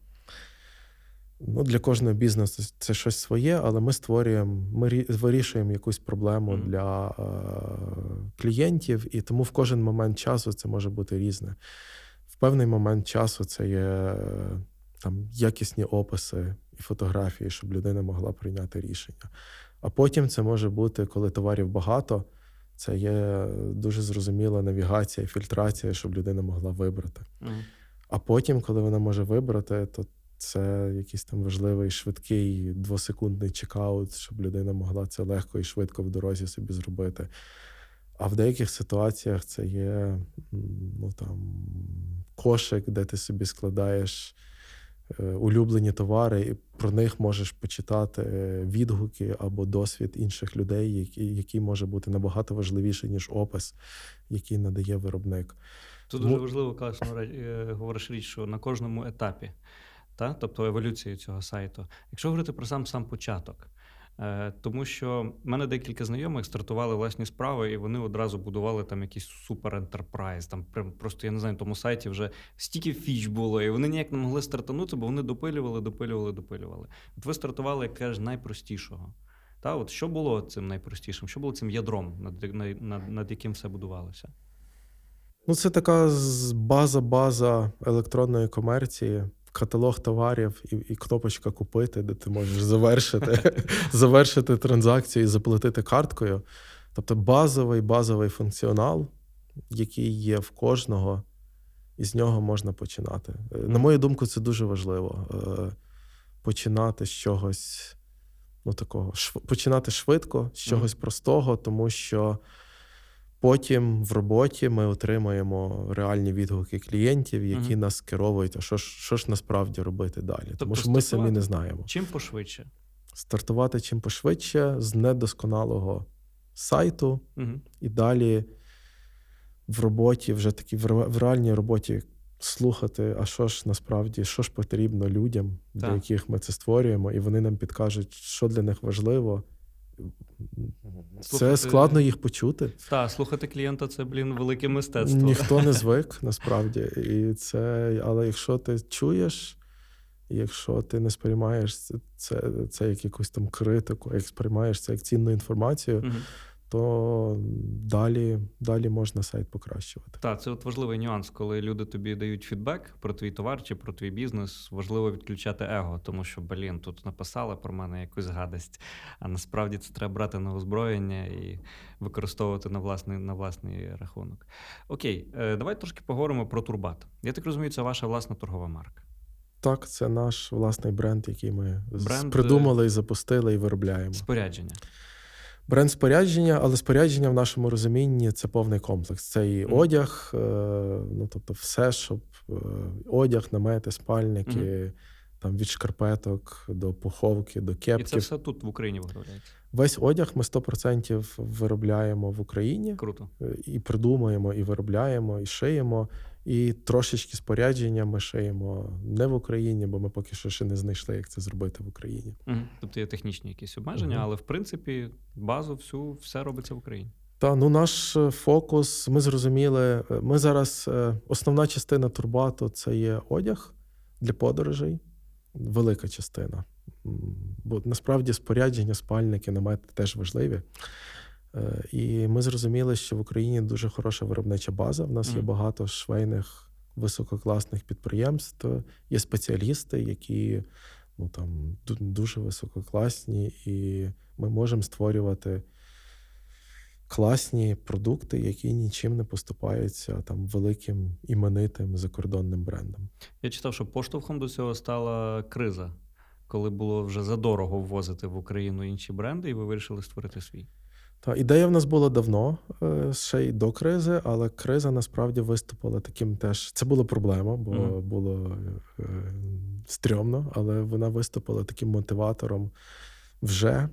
для кожного бізнесу це щось своє, але ми створюємо, ми вирішуємо якусь проблему для клієнтів, і тому в кожен момент часу це може бути різне. В певний момент часу це є якісні описи і фотографії, щоб людина могла прийняти рішення. А потім це може бути, коли товарів багато, це є дуже зрозуміла навігація, фільтрація, щоб людина могла вибрати. А потім, коли вона може вибрати, то це якийсь там важливий, швидкий, двосекундний чекаут, щоб людина могла це легко і швидко в дорозі собі зробити. А в деяких ситуаціях це є кошик, де ти собі складаєш улюблені товари, і про них можеш почитати відгуки або досвід інших людей, який може бути набагато важливіший, ніж опис, який надає виробник. Тут дуже важливо, класно говориш річ, що на кожному етапі, тобто еволюції цього сайту. Якщо говорити про сам початок, Тому що в мене декілька знайомих стартували власні справи, і вони одразу будували там якийсь супер-ентерпрайз. Там просто, я не знаю, на тому сайті вже стільки фіч було, і вони ніяк не могли стартанути, бо вони допилювали. От ви стартували, як кажеш, найпростішого. Та, от що було цим найпростішим? Що було цим ядром, над яким все будувалося? Ну, це така база електронної комерції. Каталог товарів і кнопочка «Купити», де ти можеш завершити транзакцію і заплатити карткою. Тобто базовий функціонал, який є в кожного, і з нього можна починати. На мою думку, це дуже важливо. Починати з чогось, ну, такого, починати швидко, з чогось простого, тому що потім в роботі ми отримаємо реальні відгуки клієнтів, які нас скеровують, а що ж насправді робити далі. Тобто тому що ми самі не знаємо. Чим пошвидше? Стартувати чим пошвидше з недосконалого сайту і далі в роботі, вже такі в реальній роботі слухати, а що ж насправді, що ж потрібно людям, для яких ми це створюємо, і вони нам підкажуть, що для них важливо. Це складно їх почути. Так, слухати клієнта – це, велике мистецтво. Ніхто не звик, насправді. Але якщо ти чуєш, якщо ти не сприймаєш це як якусь там критику, як сприймаєш це як цінну інформацію, то далі можна сайт покращувати. Так, це от важливий нюанс, коли люди тобі дають фідбек про твій товар чи про твій бізнес, важливо відключати его, тому що, тут написали про мене якусь гадость, а насправді це треба брати на озброєння і використовувати на власний рахунок. Окей, давай трошки поговоримо про Турбат. Я так розумію, це ваша власна торгова марка. Так, це наш власний бренд, який ми придумали і запустили, і виробляємо. Спорядження. Бренд спорядження, але спорядження в нашому розумінні – це повний комплекс. Це і одяг, тобто все, щоб одяг, намети, спальники, там від шкарпеток до пуховки, до кепків. І це все тут в Україні виготовляється? Весь одяг ми 100% виробляємо в Україні. Круто. І придумуємо, і виробляємо, і шиємо. І трошечки спорядження ми шиємо не в Україні, бо ми поки що ще не знайшли, як це зробити в Україні. Тобто є технічні якісь обмеження, але в принципі базу все робиться в Україні. Та, наш фокус, ми зрозуміли, ми зараз, основна частина Турбату – це є одяг для подорожей, велика частина. Бо насправді спорядження, спальники, намети теж важливі. І ми зрозуміли, що в Україні дуже хороша виробнича база. В нас є багато швейних висококласних підприємств, є спеціалісти, які дуже висококласні, і ми можемо створювати класні продукти, які нічим не поступаються великим іменитим закордонним брендам. Я читав, що поштовхом до цього стала криза, коли було вже задорого ввозити в Україну інші бренди, і ви вирішили створити свій. Та, ідея в нас була давно, ще й до кризи, але криза насправді виступила таким теж... Це була проблема, бо було стрьомно, але вона виступила таким мотиватором вже,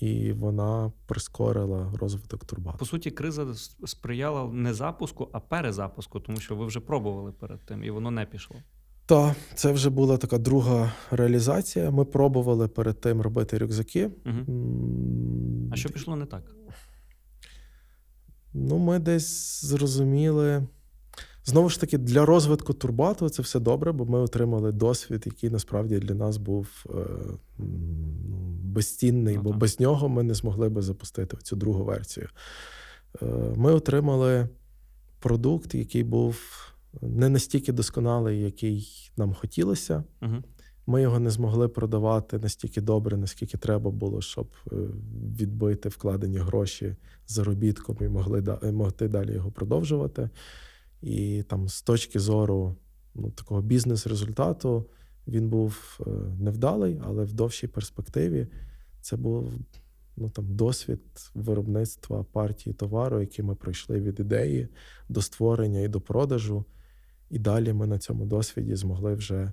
і вона прискорила розвиток Турбату. По суті, криза сприяла не запуску, а перезапуску, тому що ви вже пробували перед тим, і воно не пішло. Та, це вже була така друга реалізація. Ми пробували перед тим робити рюкзаки. А що пішло не так? Ми десь зрозуміли... Знову ж таки, для розвитку Турбату це все добре, бо ми отримали досвід, який насправді для нас був безцінний, бо без нього ми не змогли би запустити цю другу версію. Ми отримали продукт, який був... не настільки досконалий, який нам хотілося. Ми його не змогли продавати настільки добре, наскільки треба було, щоб відбити вкладені гроші заробітком і могли далі його продовжувати. І з точки зору такого бізнес-результату він був невдалий, але в довшій перспективі це був досвід виробництва партії товару, який ми пройшли від ідеї до створення і до продажу. І далі ми на цьому досвіді змогли вже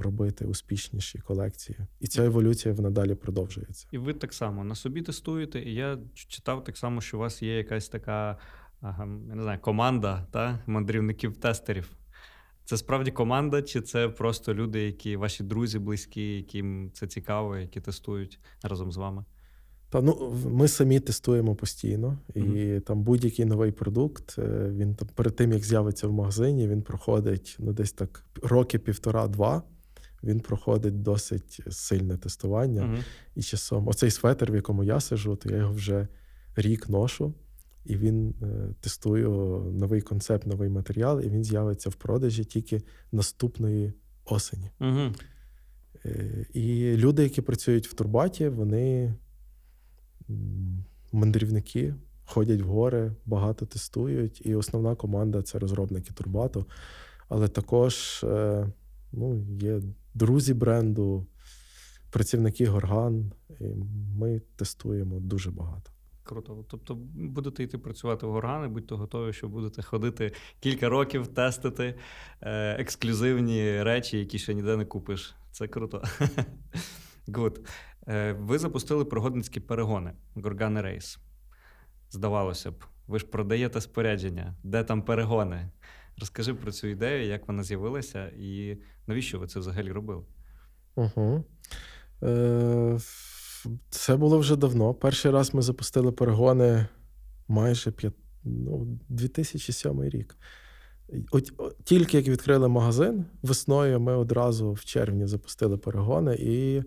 робити успішніші колекції. І ця еволюція, вона далі продовжується. І ви так само на собі тестуєте, і я читав так само, що у вас є якась така команда мандрівників-тестерів. Це справді команда, чи це просто люди, які ваші друзі, близькі, яким це цікаво, які тестують разом з вами? Та, ну, ми самі тестуємо постійно, і там будь-який новий продукт, він там перед тим, як з'явиться в магазині, він проходить, ну, десь так роки півтора-два, він проходить досить сильне тестування. І часом, оцей светер, в якому я сижу, то я його вже рік ношу, і він тестую новий концепт, новий матеріал, і він з'явиться в продажі тільки наступної осені. І люди, які працюють в Турбаті, вони... мандрівники, ходять в гори, багато тестують, і основна команда – це розробники Турбату. Але також, ну, є друзі бренду, працівники Горган, і ми тестуємо дуже багато. Круто. Тобто будете йти працювати в Горгани, будьте готові, що будете ходити кілька років, тестити ексклюзивні речі, які ще ніде не купиш. Це круто. Good. Ви запустили пригодницькі перегони «Горгани Рейс». Здавалося б, ви ж продаєте спорядження. Де там перегони? Розкажи про цю ідею, як вона з'явилася і навіщо ви це взагалі робили? Це було вже давно. Перший раз ми запустили перегони майже 2007 рік. Тільки як відкрили магазин, весною ми одразу в червні запустили перегони. І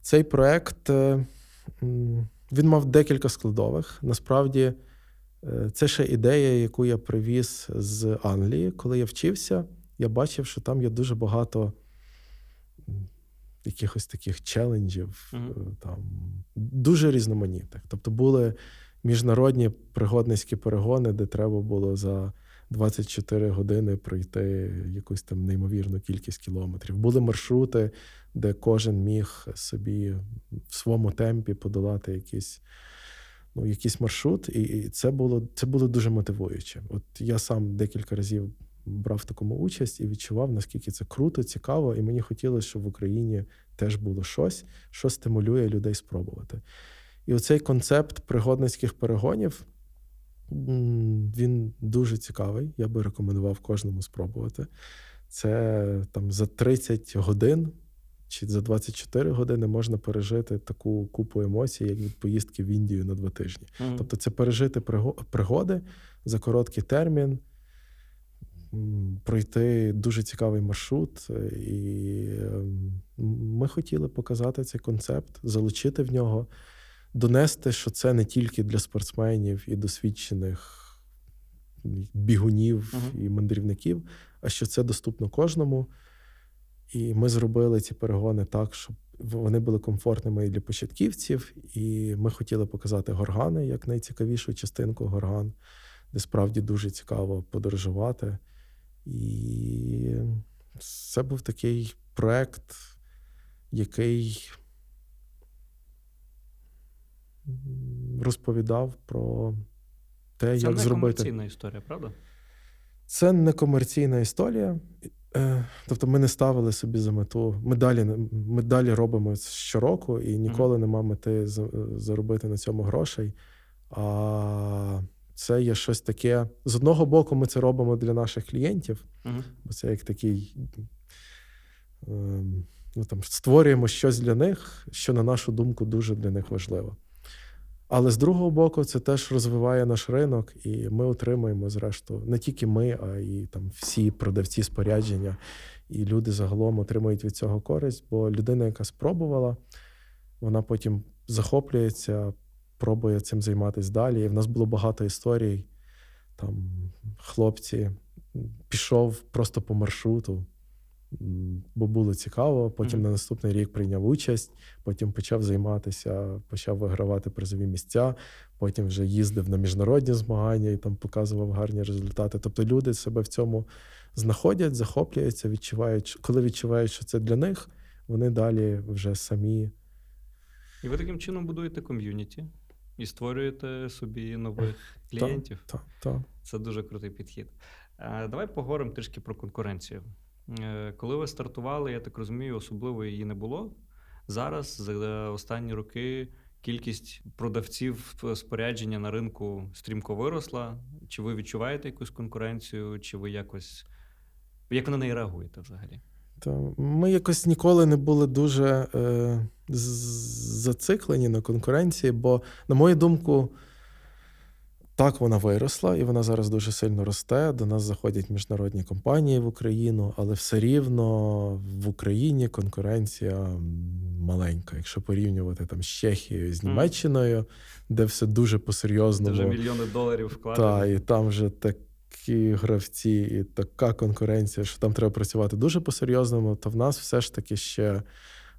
цей проєкт, він мав декілька складових. Насправді, це ще ідея, яку я привіз з Англії. Коли я вчився, я бачив, що там є дуже багато якихось таких челенджів, там, дуже різноманітних. Тобто були міжнародні пригодницькі перегони, де треба було за 24 години пройти якусь там неймовірну кількість кілометрів. Були маршрути, де кожен міг собі в своєму темпі подолати якийсь, ну, якийсь маршрут. І це було дуже мотивуюче. От я сам декілька разів брав в такому участь і відчував, наскільки це круто, цікаво. І мені хотілося, щоб в Україні теж було щось, що стимулює людей спробувати. І оцей концепт пригодницьких перегонів, він дуже цікавий, я би рекомендував кожному спробувати. Це там за 30 годин чи за 24 години можна пережити таку купу емоцій, як від поїздки в Індію на 2 тижні. Тобто це пережити пригоди за короткий термін, пройти дуже цікавий маршрут. І ми хотіли показати цей концепт, залучити в нього, донести, що це не тільки для спортсменів і досвідчених бігунів і мандрівників, а що це доступно кожному. І ми зробили ці перегони так, щоб вони були комфортними і для початківців. І ми хотіли показати Горгани як найцікавішу частинку Горган, де справді дуже цікаво подорожувати. І це був такий проект, який розповідав про те, як зробити. Це не комерційна історія, правда? Це не комерційна історія. Тобто ми не ставили собі за мету. Ми далі робимо щороку, і ніколи нема мети заробити на цьому грошей. А це є щось таке. З одного боку, ми це робимо для наших клієнтів. Бо це як такий... Ну, там, створюємо щось для них, що, на нашу думку, дуже для них важливо. Але з другого боку, це теж розвиває наш ринок, і ми отримуємо, зрештою, не тільки ми, а і там всі продавці спорядження, і люди загалом отримують від цього користь, бо людина, яка спробувала, вона потім захоплюється, пробує цим займатися далі. І в нас було багато історій, там, хлопці, пішов просто по маршруту, бо було цікаво, потім на наступний рік прийняв участь, потім почав займатися, почав вигравати призові місця, потім вже їздив на міжнародні змагання і там показував гарні результати. Тобто люди себе в цьому знаходять, захоплюються, відчувають, коли відчувають, що це для них, вони далі вже самі. І ви таким чином будуєте ком'юніті і створюєте собі нових клієнтів. Так. Це дуже крутий підхід. Давай поговоримо трішки про конкуренцію. Коли ви стартували, я так розумію, особливо її не було. Зараз, за останні роки, кількість продавців спорядження на ринку стрімко виросла. Чи ви відчуваєте якусь конкуренцію, чи ви якось Як ви на неї реагуєте взагалі? Ми якось ніколи не були дуже зациклені на конкуренції, бо, на мою думку, так, вона виросла, і вона зараз дуже сильно росте. До нас заходять міжнародні компанії в Україну, але все рівно в Україні конкуренція маленька. Якщо порівнювати там з Чехією, з Німеччиною, де все дуже по-серйозному. Дуже мільйони доларів вкладено. Так, і там вже такі гравці, і така конкуренція, що там треба працювати дуже по-серйозному, то в нас все ж таки ще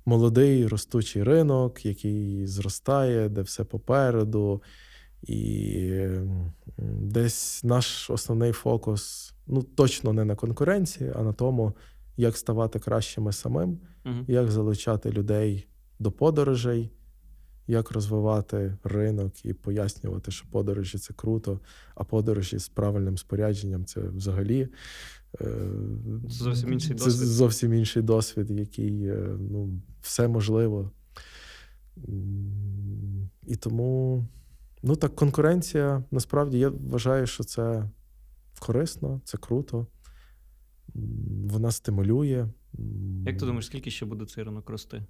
молодий ростучий ринок, який зростає, де все попереду. І десь наш основний фокус, ну, точно не на конкуренції, а на тому, як ставати кращими самим, як залучати людей до подорожей, як розвивати ринок і пояснювати, що подорожі – це круто, а подорожі з правильним спорядженням – це взагалі зовсім інший досвід. Це зовсім інший досвід, який, ну, все можливо. І тому... Ну так, конкуренція, насправді, я вважаю, що це корисно, це круто, вона стимулює. Як ти думаєш, скільки ще буде цей ринок рости?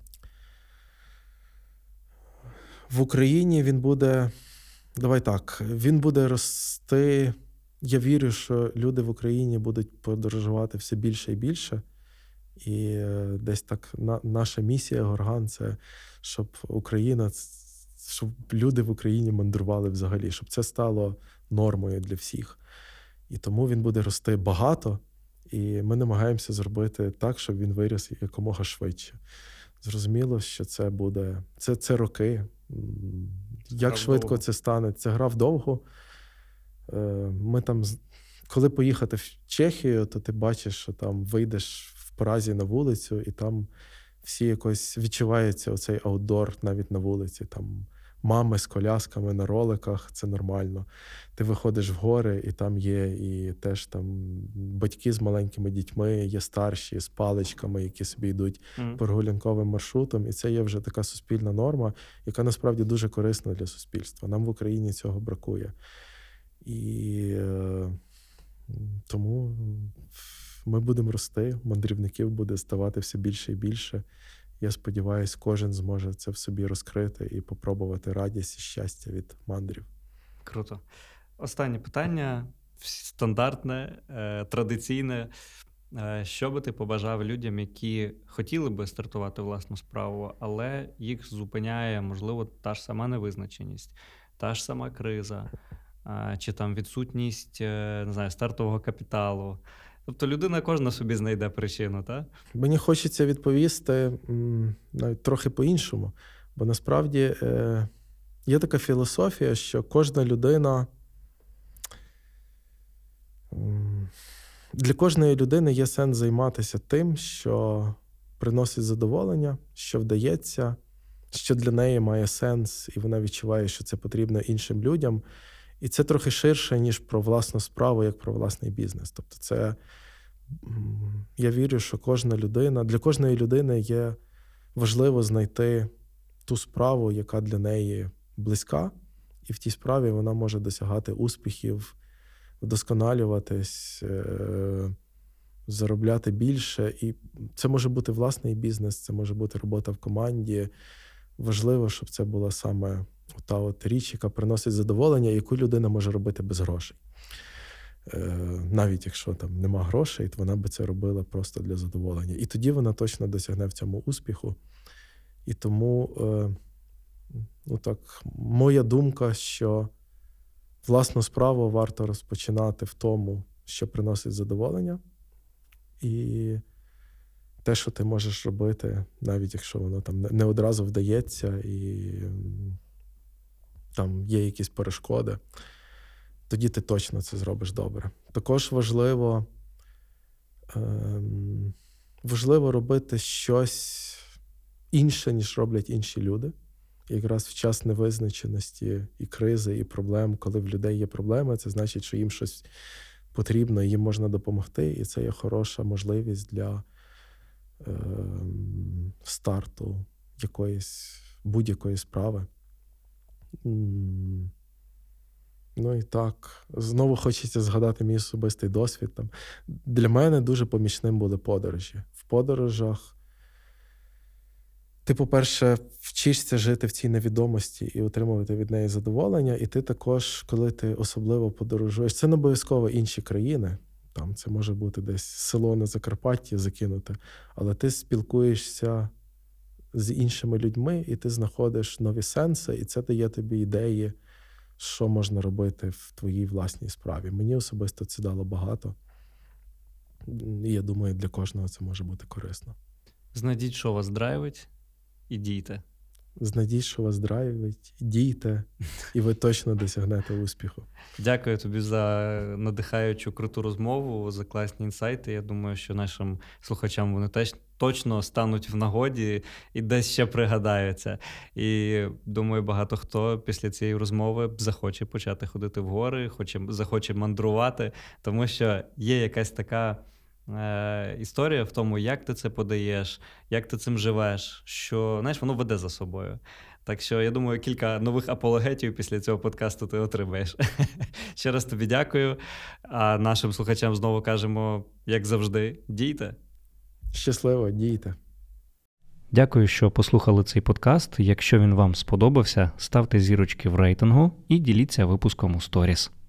В Україні він буде, давай так, він буде рости, я вірю, що люди в Україні будуть подорожувати все більше і більше. І десь так наша місія Горган – це, щоб Україна... щоб люди в Україні мандрували взагалі, щоб це стало нормою для всіх. І тому він буде рости багато, і ми намагаємося зробити так, щоб він виріс якомога швидше. Зрозуміло, що це буде... Це роки. Як швидко це стане? Це гра вдовго. Ми там... Коли поїхати в Чехію, то ти бачиш, що там вийдеш в Празі на вулицю, і там всі якось відчувається оцей аутдор навіть на вулиці. Там мами з колясками на роликах, це нормально. Ти виходиш в гори, і там є і теж там батьки з маленькими дітьми, є старші з паличками, які собі йдуть прогулянковим маршрутом. І це є вже така суспільна норма, яка насправді дуже корисна для суспільства. Нам в Україні цього бракує. І тому... Ми будемо рости, мандрівників буде ставати все більше і більше. Я сподіваюся, кожен зможе це в собі розкрити і попробувати радість і щастя від мандрів. Круто. Останнє питання, стандартне, традиційне. Що би ти побажав людям, які хотіли би стартувати власну справу, але їх зупиняє, можливо, та ж сама невизначеність, та ж сама криза, чи там відсутність, не знаю, стартового капіталу? Тобто людина кожна собі знайде причину, так? Мені хочеться відповісти навіть трохи по-іншому. Бо насправді є така філософія, що кожна людина... Для кожної людини є сенс займатися тим, що приносить задоволення, що вдається, що для неї має сенс, і вона відчуває, що це потрібно іншим людям. І це трохи ширше, ніж про власну справу, як про власний бізнес. Тобто це, я вірю, що кожна людина, для кожної людини є важливо знайти ту справу, яка для неї близька, і в тій справі вона може досягати успіхів, вдосконалюватись, заробляти більше. І це може бути власний бізнес, це може бути робота в команді. Важливо, щоб це була саме та от річ, яка приносить задоволення, яку людина може робити без грошей. Навіть якщо там нема грошей, то вона би це робила просто для задоволення. І тоді вона точно досягне в цьому успіху. І тому, ну так, моя думка, що власну справу варто розпочинати в тому, що приносить задоволення. І те, що ти можеш робити, навіть якщо воно там не одразу вдається і... там є якісь перешкоди, тоді ти точно це зробиш добре. Також важливо робити щось інше, ніж роблять інші люди. І якраз в час невизначеності і кризи, і проблем, коли в людей є проблеми, це значить, що їм щось потрібно, їм можна допомогти, і це є хороша можливість для старту якоїсь будь-якої справи. Ну і так, знову хочеться згадати мій особистий досвід. Там. Для мене дуже помічним були подорожі. В подорожах ти, по-перше, вчишся жити в цій невідомості і отримувати від неї задоволення. І ти також, коли ти особливо подорожуєш, це не обов'язково інші країни. Там це може бути десь село на Закарпатті закинуте, але ти спілкуєшся з іншими людьми, і ти знаходиш нові сенси, і це дає тобі ідеї, що можна робити в твоїй власній справі. Мені особисто це дало багато. І я думаю, для кожного це може бути корисно. Знайдіть, що вас драйвить, і дійте. Знайдіть, що вас драйвить, дійте, і ви точно досягнете успіху. Дякую тобі за надихаючу, круту розмову, за класні інсайти. Я думаю, що нашим слухачам вони теж точно стануть в нагоді і десь ще пригадаються. І думаю, багато хто після цієї розмови захоче почати ходити в гори, захоче мандрувати, тому що є якась така історія в тому, як ти це подаєш, як ти цим живеш, що, знаєш, воно веде за собою. Так що, я думаю, кілька нових апологетів після цього подкасту ти отримаєш. Ще раз тобі дякую, а нашим слухачам знову кажемо, як завжди, дійте. Щасливо, дійте. Дякую, що послухали цей подкаст. Якщо він вам сподобався, ставте зірочки в рейтингу і діліться випуском у сторіс.